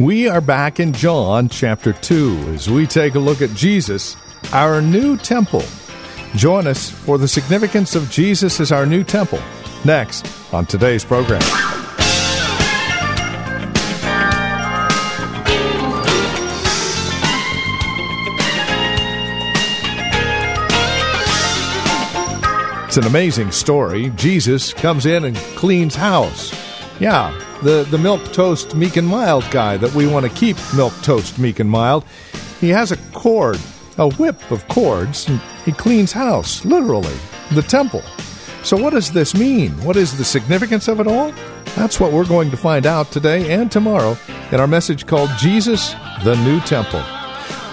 We are back in John chapter 2 as we take a look at Jesus, our new temple. Join us for the significance of Jesus as our new temple, next on today's program. It's an amazing story. Jesus comes in and cleans house. Yeah, the milquetoast, meek and mild guy that we want to keep milquetoast, meek and mild. He has a cord, a whip of cords, and he cleans house, literally, the temple. So what does this mean? What is the significance of it all? That's what we're going to find out today and tomorrow in our message called Jesus, the New Temple.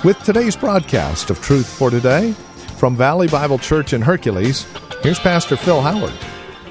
With today's broadcast of Truth For Today, from Valley Bible Church in Hercules, here's Pastor Phil Howard.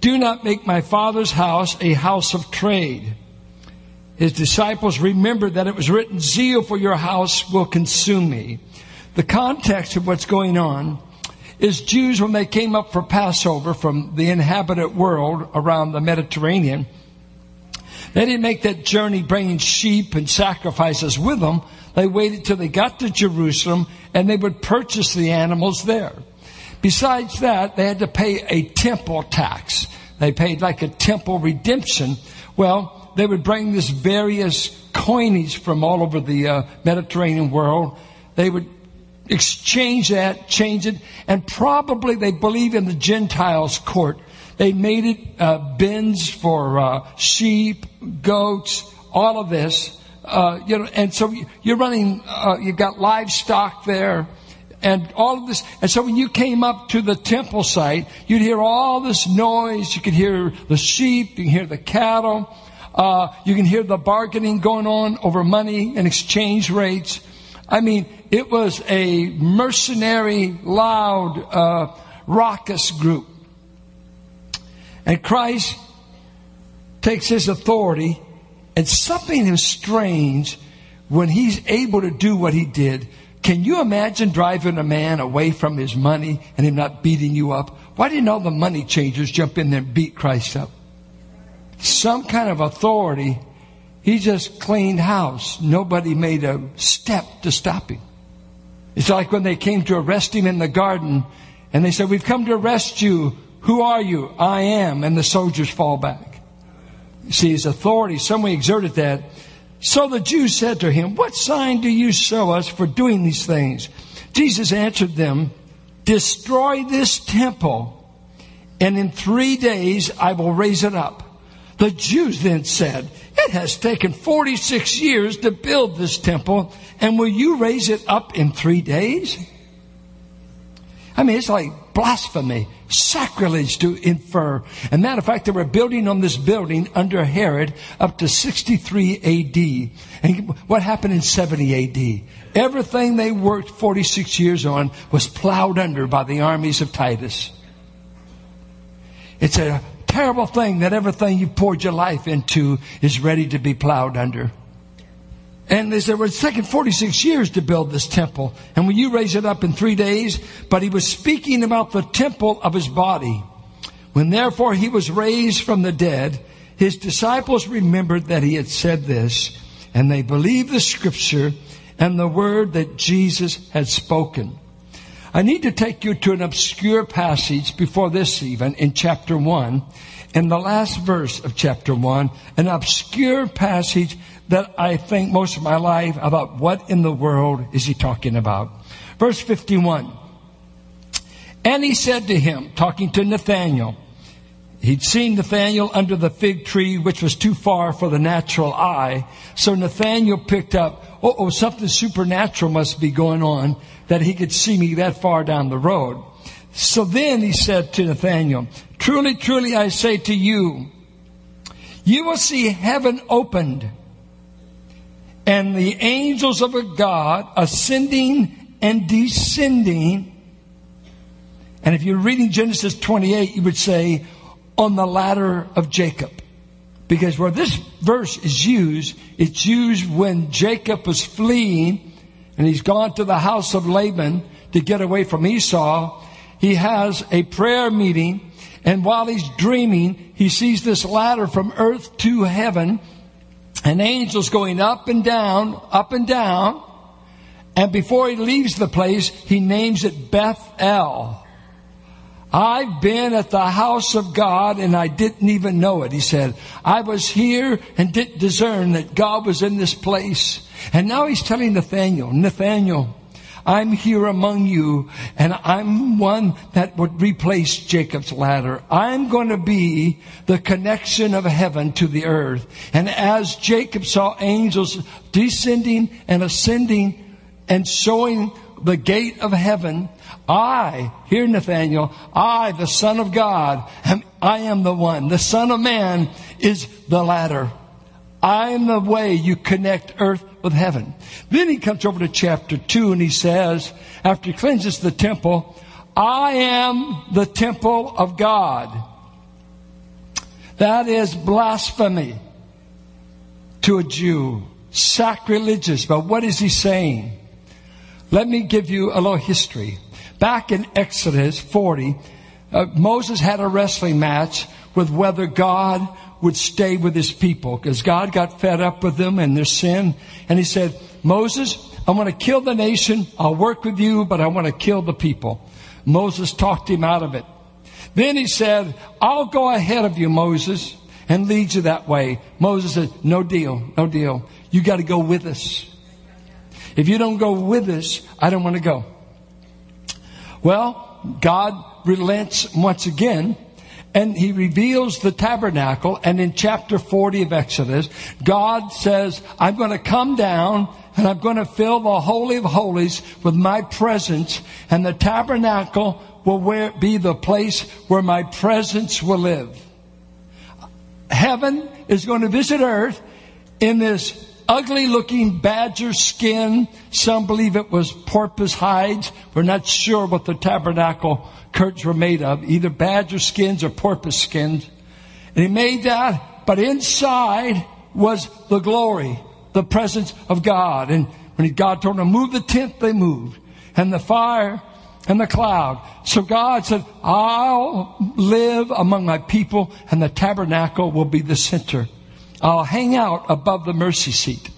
Do not make my Father's house a house of trade." His disciples remembered that it was written, "Zeal for your house will consume me." The context of what's going on is Jews, when they came up for Passover from the inhabited world around the Mediterranean, they didn't make that journey bringing sheep and sacrifices with them. They waited till they got to Jerusalem, and they would purchase the animals there. Besides that, they had to pay a temple tax. They paid like a temple redemption. Well, they would bring this various coinage from all over the Mediterranean world. They would exchange that, change it, and probably they believe in the Gentiles' court. They made it bins for sheep, goats, all of this. And so you're running, you've got livestock there. And all of this, and so when you came up to the temple site, you'd hear all this noise. You could hear the sheep, you can hear the cattle, you can hear the bargaining going on over money and exchange rates. I mean, it was a mercenary, loud, raucous group. And Christ takes his authority, and something is strange when he's able to do what he did. Can you imagine driving a man away from his money and him not beating you up? Why didn't all the money changers jump in there and beat Christ up? Some kind of authority. He just cleaned house. Nobody made a step to stop him. It's like when they came to arrest him in the garden and they said, "We've come to arrest you. Who are you?" "I am." And the soldiers fall back. You see, his authority, someone exerted that. So the Jews said to him, "What sign do you show us for doing these things?" Jesus answered them, "Destroy this temple, and in 3 days I will raise it up." The Jews then said, "It has taken 46 years to build this temple, and will you raise it up in 3 days?" I mean, it's like blasphemy, sacrilege to infer. And matter of fact, they were building on this building under Herod up to 63 AD. And what happened in 70 AD? Everything they worked 46 years on was plowed under by the armies of Titus. It's a terrible thing that everything you poured your life into is ready to be plowed under. And they said, "Well, it's taken 46 years to build this temple. And will you raise it up in 3 days?" But he was speaking about the temple of his body. When therefore he was raised from the dead, his disciples remembered that he had said this. And they believed the scripture and the word that Jesus had spoken. I need to take you to an obscure passage before this even, in chapter 1. In the last verse of chapter 1, an obscure passage that I think most of my life about what in the world is he talking about. Verse 51. And he said to him, talking to Nathaniel, he'd seen Nathaniel under the fig tree, which was too far for the natural eye. So Nathaniel picked up, something supernatural must be going on that he could see me that far down the road. So then he said to Nathaniel, truly, truly, I say to you, you will see heaven opened and the angels of God ascending and descending. And if you're reading Genesis 28, you would say, on the ladder of Jacob. Because where this verse is used, it's used when Jacob was fleeing and he's gone to the house of Laban to get away from Esau. He has a prayer meeting, and while he's dreaming, he sees this ladder from earth to heaven and angels going up and down. And before he leaves the place, he names it Beth-El. I've been at the house of God and I didn't even know it. He said, I was here and didn't discern that God was in this place. And now he's telling Nathaniel, Nathaniel, I'm here among you and I'm one that would replace Jacob's ladder. I'm going to be the connection of heaven to the earth. And as Jacob saw angels descending and ascending and showing the gate of heaven, I, here Nathaniel, I, the Son of God, I am the one. The Son of Man is the ladder. I am the way you connect earth with heaven. Then he comes over to chapter 2 and he says, after he cleanses the temple, I am the temple of God. That is blasphemy to a Jew. Sacrilegious. But what is he saying? Let me give you a little history. Back in Exodus 40, Moses had a wrestling match with whether God would stay with his people, because God got fed up with them and their sin. And he said, Moses, I want to kill the nation. I'll work with you, but I want to kill the people. Moses talked him out of it. Then he said, I'll go ahead of you, Moses, and lead you that way. Moses said, no deal, no deal. You got to go with us. If you don't go with us, I don't want to go. Well, God relents once again, and he reveals the tabernacle. And in chapter 40 of Exodus, God says, I'm going to come down and I'm going to fill the Holy of Holies with my presence. And the tabernacle will be the place where my presence will live. Heaven is going to visit earth in this ugly looking badger skin. Some believe it was porpoise hides. We're not sure what the tabernacle curtains were made of, either badger skins or porpoise skins. And he made that, but inside was the glory, the presence of God. And when God told them to move the tent, they moved. And the fire and the cloud. So God said, I'll live among my people and the tabernacle will be the center. I'll hang out above the mercy seat.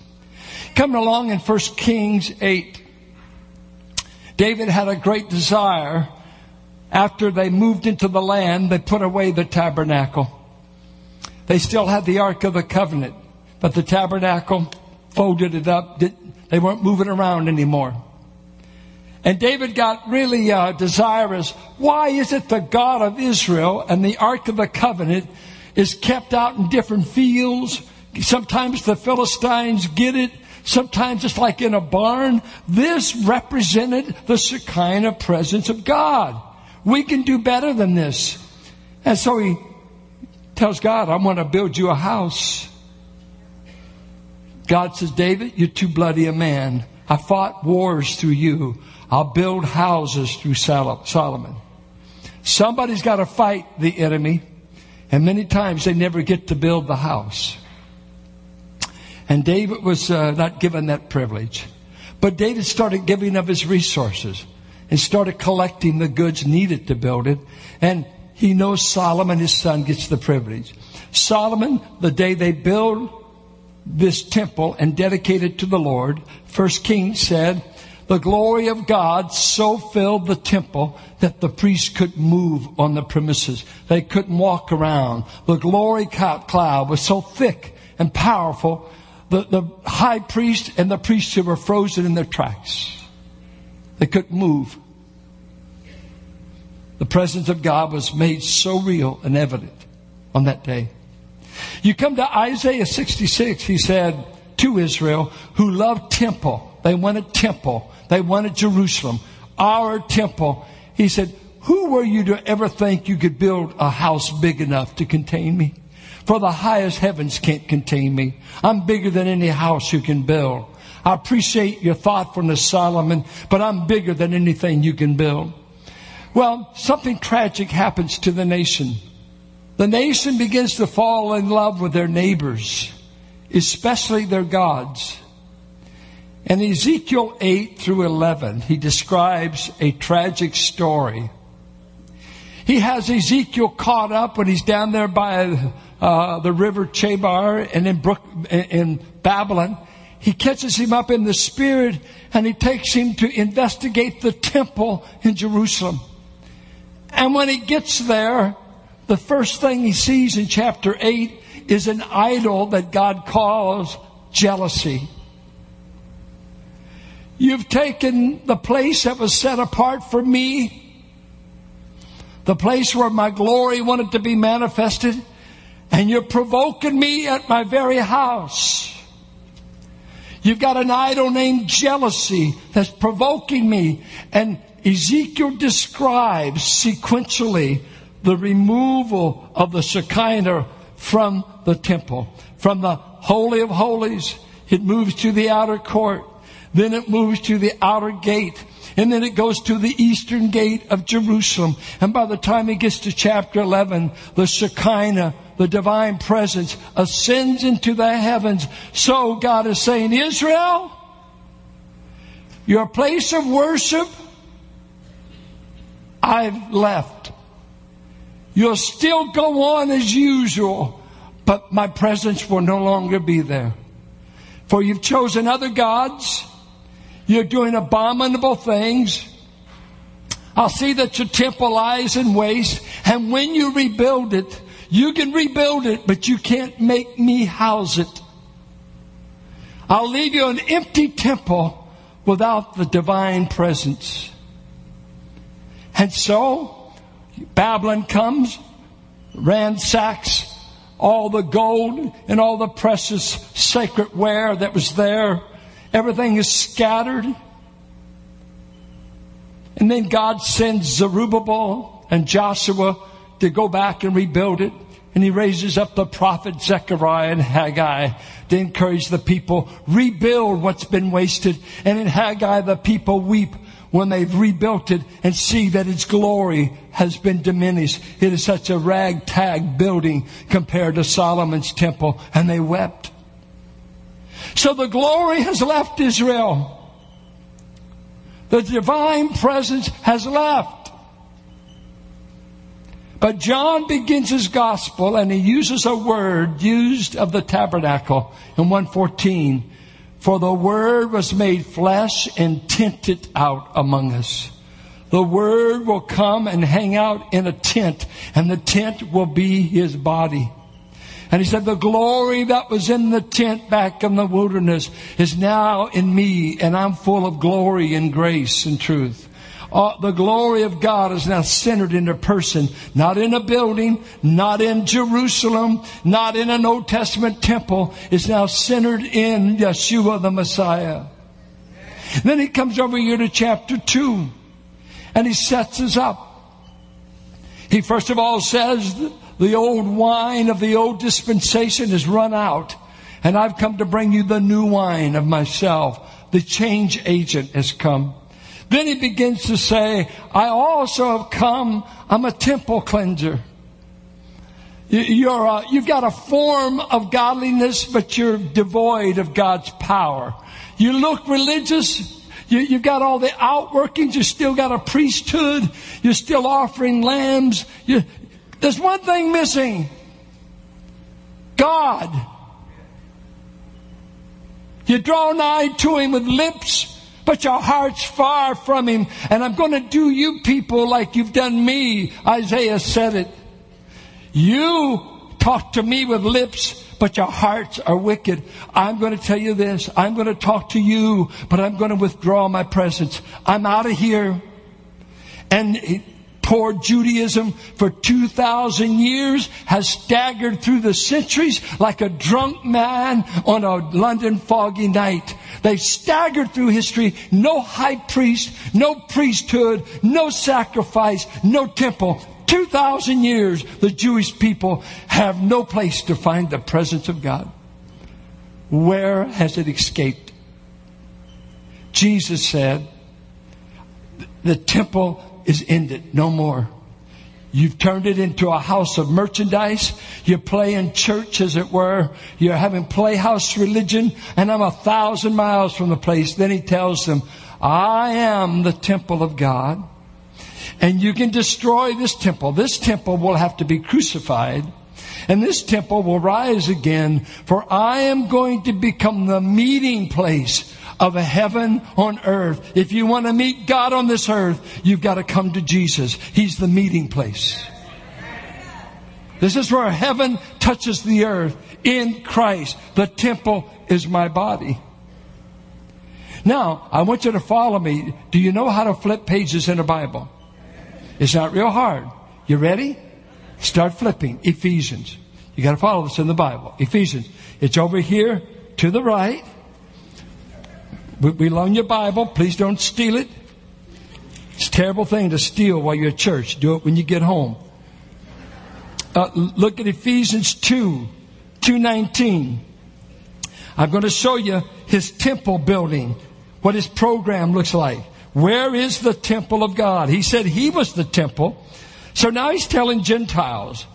Coming along in 1 Kings 8. David had a great desire. After they moved into the land, they put away the tabernacle. They still had the Ark of the Covenant, but the tabernacle folded it up. They weren't moving around anymore. And David got really desirous. Why is it the God of Israel and the Ark of the Covenant is kept out in different fields? Sometimes the Philistines get it. Sometimes it's like in a barn. This represented the Shekinah presence of God. We can do better than this. And so he tells God, I want to build you a house. God says, David, you're too bloody a man. I fought wars through you. I'll build houses through Solomon. Somebody's got to fight the enemy. And many times they never get to build the house. And David was not given that privilege. But David started giving of his resources and started collecting the goods needed to build it. And he knows Solomon, his son, gets the privilege. Solomon, the day they build this temple and dedicate it to the Lord, 1 Kings said, the glory of God so filled the temple that the priests could move on the premises. They couldn't walk around. The glory cloud was so thick and powerful the high priest and the priesthood were frozen in their tracks. They couldn't move. The presence of God was made so real and evident on that day. You come to Isaiah 66, he said to Israel, who loved temple. They wanted temple. They wanted Jerusalem, our temple. He said, who were you to ever think you could build a house big enough to contain me? For the highest heavens can't contain me. I'm bigger than any house you can build. I appreciate your thoughtfulness, Solomon, but I'm bigger than anything you can build. Well, something tragic happens to the nation. The nation begins to fall in love with their neighbors, especially their gods. In Ezekiel 8 through 11, he describes a tragic story. He has Ezekiel caught up when he's down there by the river Chebar and in Babylon. He catches him up in the spirit and he takes him to investigate the temple in Jerusalem. And when he gets there, the first thing he sees in chapter 8 is an idol that God calls jealousy. You've taken the place that was set apart for me, the place where my glory wanted to be manifested, and you're provoking me at my very house. You've got an idol named jealousy that's provoking me. And Ezekiel describes sequentially the removal of the Shekinah from the temple, from the Holy of Holies. It moves to the outer court. Then it moves to the outer gate. And then it goes to the eastern gate of Jerusalem. And by the time he gets to chapter 11, the Shekinah, the divine presence, ascends into the heavens. So God is saying, Israel, your place of worship, I've left. You'll still go on as usual, but my presence will no longer be there. For you've chosen other gods. You're doing abominable things. I'll see that your temple lies in waste. And when you rebuild it, you can rebuild it, but you can't make me house it. I'll leave you an empty temple without the divine presence. And so, Babylon comes, ransacks all the gold and all the precious sacred ware that was there. Everything is scattered. And then God sends Zerubbabel and Joshua to go back and rebuild it. And he raises up the prophet Zechariah and Haggai to encourage the people, rebuild what's been wasted. And in Haggai, the people weep when they've rebuilt it and see that its glory has been diminished. It is such a ragtag building compared to Solomon's temple. And they wept. So the glory has left Israel. The divine presence has left. But John begins his gospel and he uses a word used of the tabernacle in 1:14. For the word was made flesh and tented out among us. The word will come and hang out in a tent, and the tent will be his body. And he said, the glory that was in the tent back in the wilderness is now in me, and I'm full of glory and grace and truth. The glory of God is now centered in a person, not in a building, not in Jerusalem, not in an Old Testament temple. It's now centered in Yeshua the Messiah. And then he comes over here to chapter 2, and he sets us up. He first of all says, the old wine of the old dispensation is run out, and I've come to bring you the new wine of myself. The change agent has come. Then he begins to say, I also have come. I'm a temple cleanser. You've got a form of godliness, but you're devoid of God's power. You look religious. You've got all the outworkings. You still got a priesthood. You're still offering lambs. There's one thing missing. God. You draw nigh to him with lips, but your heart's far from him. And I'm going to do you people like you've done me. Isaiah said it. You talk to me with lips, but your hearts are wicked. I'm going to tell you this. I'm going to talk to you, but I'm going to withdraw my presence. I'm out of here. And poor Judaism for 2,000 years has staggered through the centuries like a drunk man on a London foggy night. They've staggered through history. No high priest, no priesthood, no sacrifice, no temple. 2,000 years, the Jewish people have no place to find the presence of God. Where has it escaped? Jesus said, the temple is ended, no more. You've turned it into a house of merchandise. You're playing church, as it were. You're having playhouse religion, and I'm 1,000 miles from the place. Then he tells them, I am the temple of God, and you can destroy this temple. This temple will have to be crucified, and this temple will rise again, for I am going to become the meeting place of a heaven on earth. If you want to meet God on this earth, you've got to come to Jesus. He's the meeting place. This is where heaven touches the earth in Christ. The temple is my body. Now, I want you to follow me. Do you know how to flip pages in a Bible? It's not real hard. You ready? Start flipping. Ephesians. You got to follow this in the Bible. Ephesians. It's over here to the right. We loan your Bible. Please don't steal it. It's a terrible thing to steal while you're at church. Do it when you get home. Look at Ephesians 2:19. I'm going to show you his temple building, what his program looks like. Where is the temple of God? He said he was the temple. So now he's telling Gentiles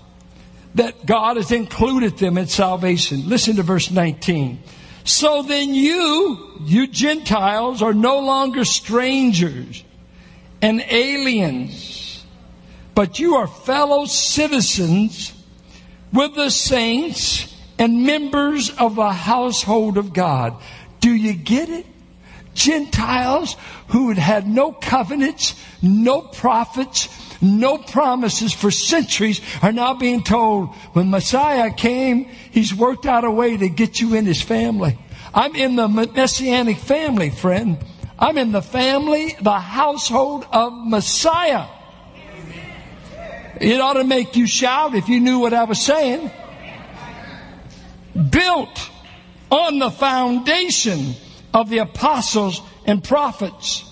that God has included them in salvation. Listen to verse 19. So then you Gentiles, are no longer strangers and aliens, but you are fellow citizens with the saints and members of the household of God. Do you get it? Gentiles who had had no covenants, no prophets, no promises for centuries are now being told, when Messiah came, he's worked out a way to get you in his family. I'm in the messianic family, friend. I'm in the family, the household of Messiah. It ought to make you shout if you knew what I was saying. Built on the foundation of the apostles and prophets,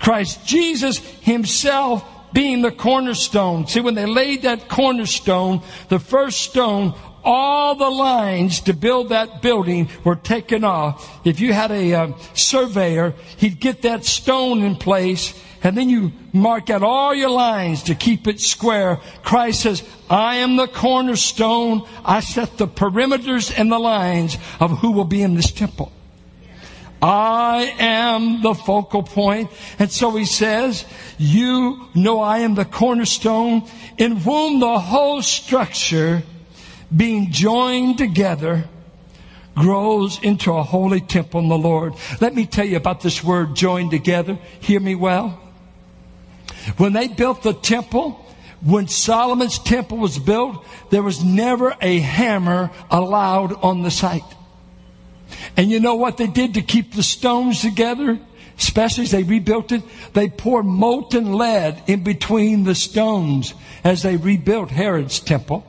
Christ Jesus himself being the cornerstone. See, when they laid that cornerstone, the first stone, all the lines to build that building were taken off. If you had a surveyor, he'd get that stone in place, and then you mark out all your lines to keep it square. Christ says, I am the cornerstone. I set the perimeters and the lines of who will be in this temple. I am the focal point. And so he says, you know I am the cornerstone, in whom the whole structure, being joined together, grows into a holy temple in the Lord. Let me tell you about this word joined together. Hear me well. When they built the temple, when Solomon's temple was built, there was never a hammer allowed on the site. And you know what they did to keep the stones together, especially as they rebuilt it? They poured molten lead in between the stones as they rebuilt Herod's temple.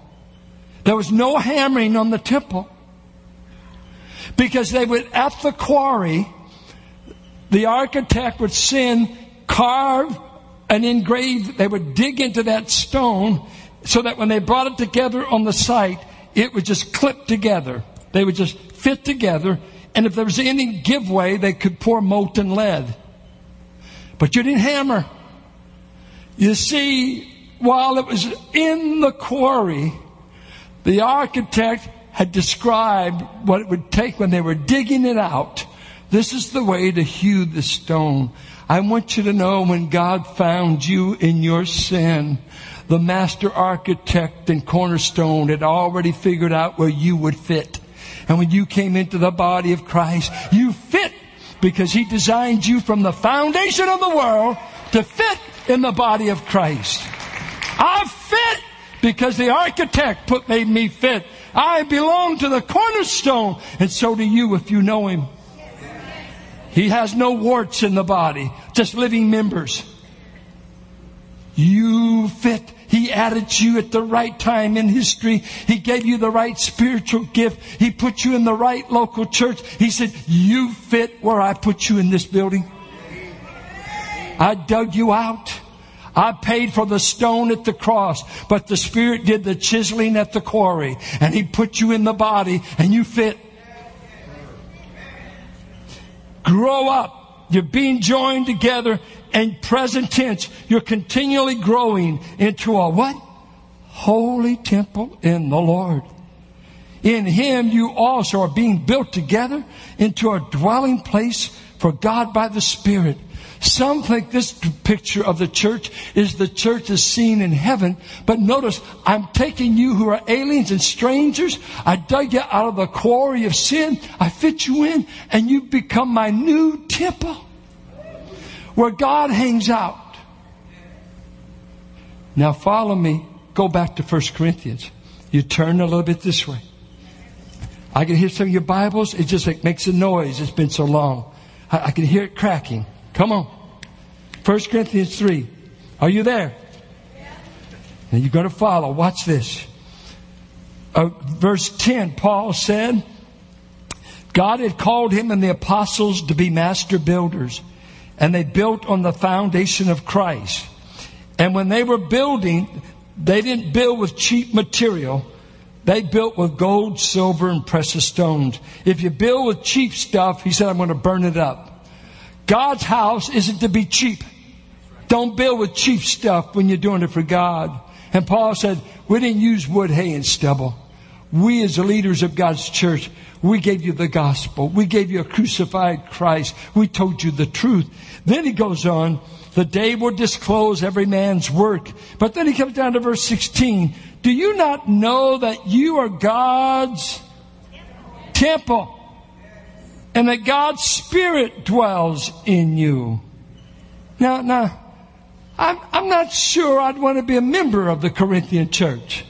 There was no hammering on the temple, because they would, at the quarry, the architect would carve and engrave. They would dig into that stone so that when they brought it together on the site, it would just clip together. They would just fit together, and if there was any giveaway, they could pour molten lead. But you didn't hammer. You see, while it was in the quarry, the architect had described what it would take when they were digging it out. This is the way to hew the stone. I want you to know, when God found you in your sin, the master architect and cornerstone had already figured out where you would fit. And when you came into the body of Christ, you fit, because he designed you from the foundation of the world to fit in the body of Christ. I fit because the architect made me fit. I belong to the cornerstone, and so do you if you know him. He has no warts in the body, just living members. You fit. He added you at the right time in history. He gave you the right spiritual gift. He put you in the right local church. He said, you fit where I put you in this building. I dug you out. I paid for the stone at the cross, but the Spirit did the chiseling at the quarry. And He put you in the body, and you fit. Grow up. You're being joined together in present tense. You're continually growing into a what? Holy temple in the Lord. In Him you also are being built together into a dwelling place for God by the Spirit. Some think this picture of the church is the church is seen in heaven. But notice, I'm taking you who are aliens and strangers. I dug you out of the quarry of sin. I fit you in, and you become my new temple where God hangs out. Now follow me. Go back to 1 Corinthians. You turn a little bit this way. I can hear some of your Bibles. It just makes a noise. It's been so long. I can hear it cracking. Come on. 1 Corinthians 3. Are you there? Yeah. And you're going to follow. Watch this. Verse 10, Paul said, God had called him and the apostles to be master builders. And they built on the foundation of Christ. And when they were building, they didn't build with cheap material. They built with gold, silver, and precious stones. If you build with cheap stuff, he said, I'm going to burn it up. God's house isn't to be cheap. Don't build with cheap stuff when you're doing it for God. And Paul said, we didn't use wood, hay, and stubble. We as the leaders of God's church, we gave you the gospel. We gave you a crucified Christ. We told you the truth. Then he goes on, the day will disclose every man's work. But then he comes down to verse 16. Do you not know that you are God's temple? And that God's Spirit dwells in you. Now, I'm not sure I'd want to be a member of the Corinthian church.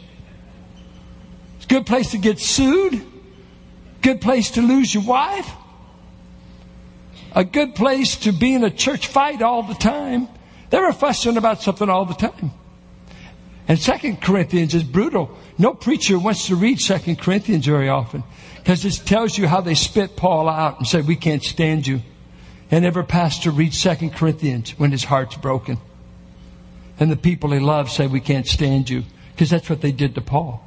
It's a good place to get sued. Good place to lose your wife. A good place to be in a church fight all the time. They were fussing about something all the time. And 2 Corinthians is brutal. No preacher wants to read 2 Corinthians very often. Because it tells you how they spit Paul out and say, we can't stand you. And every pastor reads 2 Corinthians when his heart's broken. And the people he loves say, we can't stand you. Because that's what they did to Paul.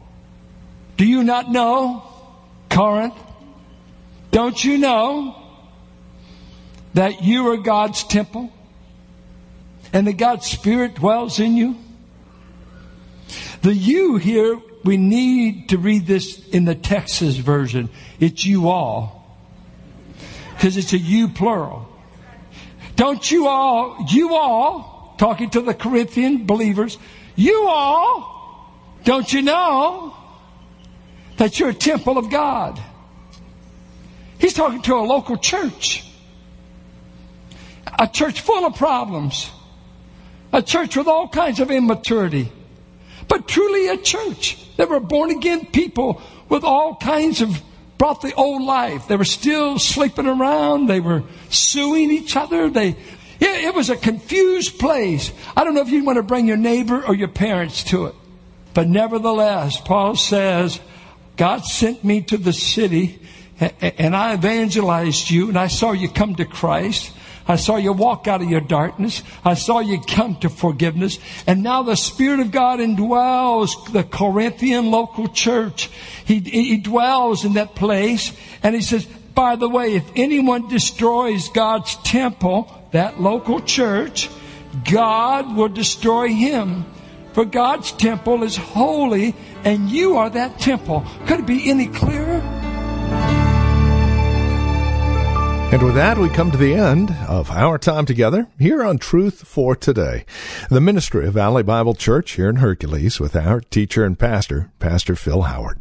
Do you not know, Corinth? Don't you know that you are God's temple? And that God's Spirit dwells in you? The you here, we need to read this in the Texas version. It's you all. Because it's a you plural. Don't you all, talking to the Corinthian believers, you all, don't you know that you're a temple of God? He's talking to a local church. A church full of problems. A church with all kinds of immaturity. But truly a church. They were born again people with all kinds of, brought the old life. They were still sleeping around. They were suing each other. It was a confused place. I don't know if you want to bring your neighbor or your parents to it. But nevertheless, Paul says, God sent me to the city and I evangelized you and I saw you come to Christ. I saw you walk out of your darkness. I saw you come to forgiveness. And now the Spirit of God indwells the Corinthian local church. He dwells in that place. And he says, by the way, if anyone destroys God's temple, that local church, God will destroy him. For God's temple is holy, and you are that temple. Could it be any clearer? And with that, we come to the end of our time together here on Truth For Today, the ministry of Valley Bible Church here in Hercules with our teacher and pastor, Pastor Phil Howard.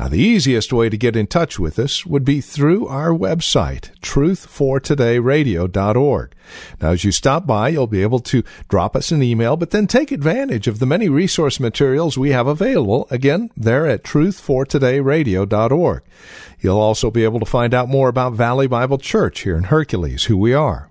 Now, the easiest way to get in touch with us would be through our website, truthfortodayradio.org. Now, as you stop by, you'll be able to drop us an email, but then take advantage of the many resource materials we have available, again, there at truthfortodayradio.org. You'll also be able to find out more about Valley Bible Church here in Hercules, who we are,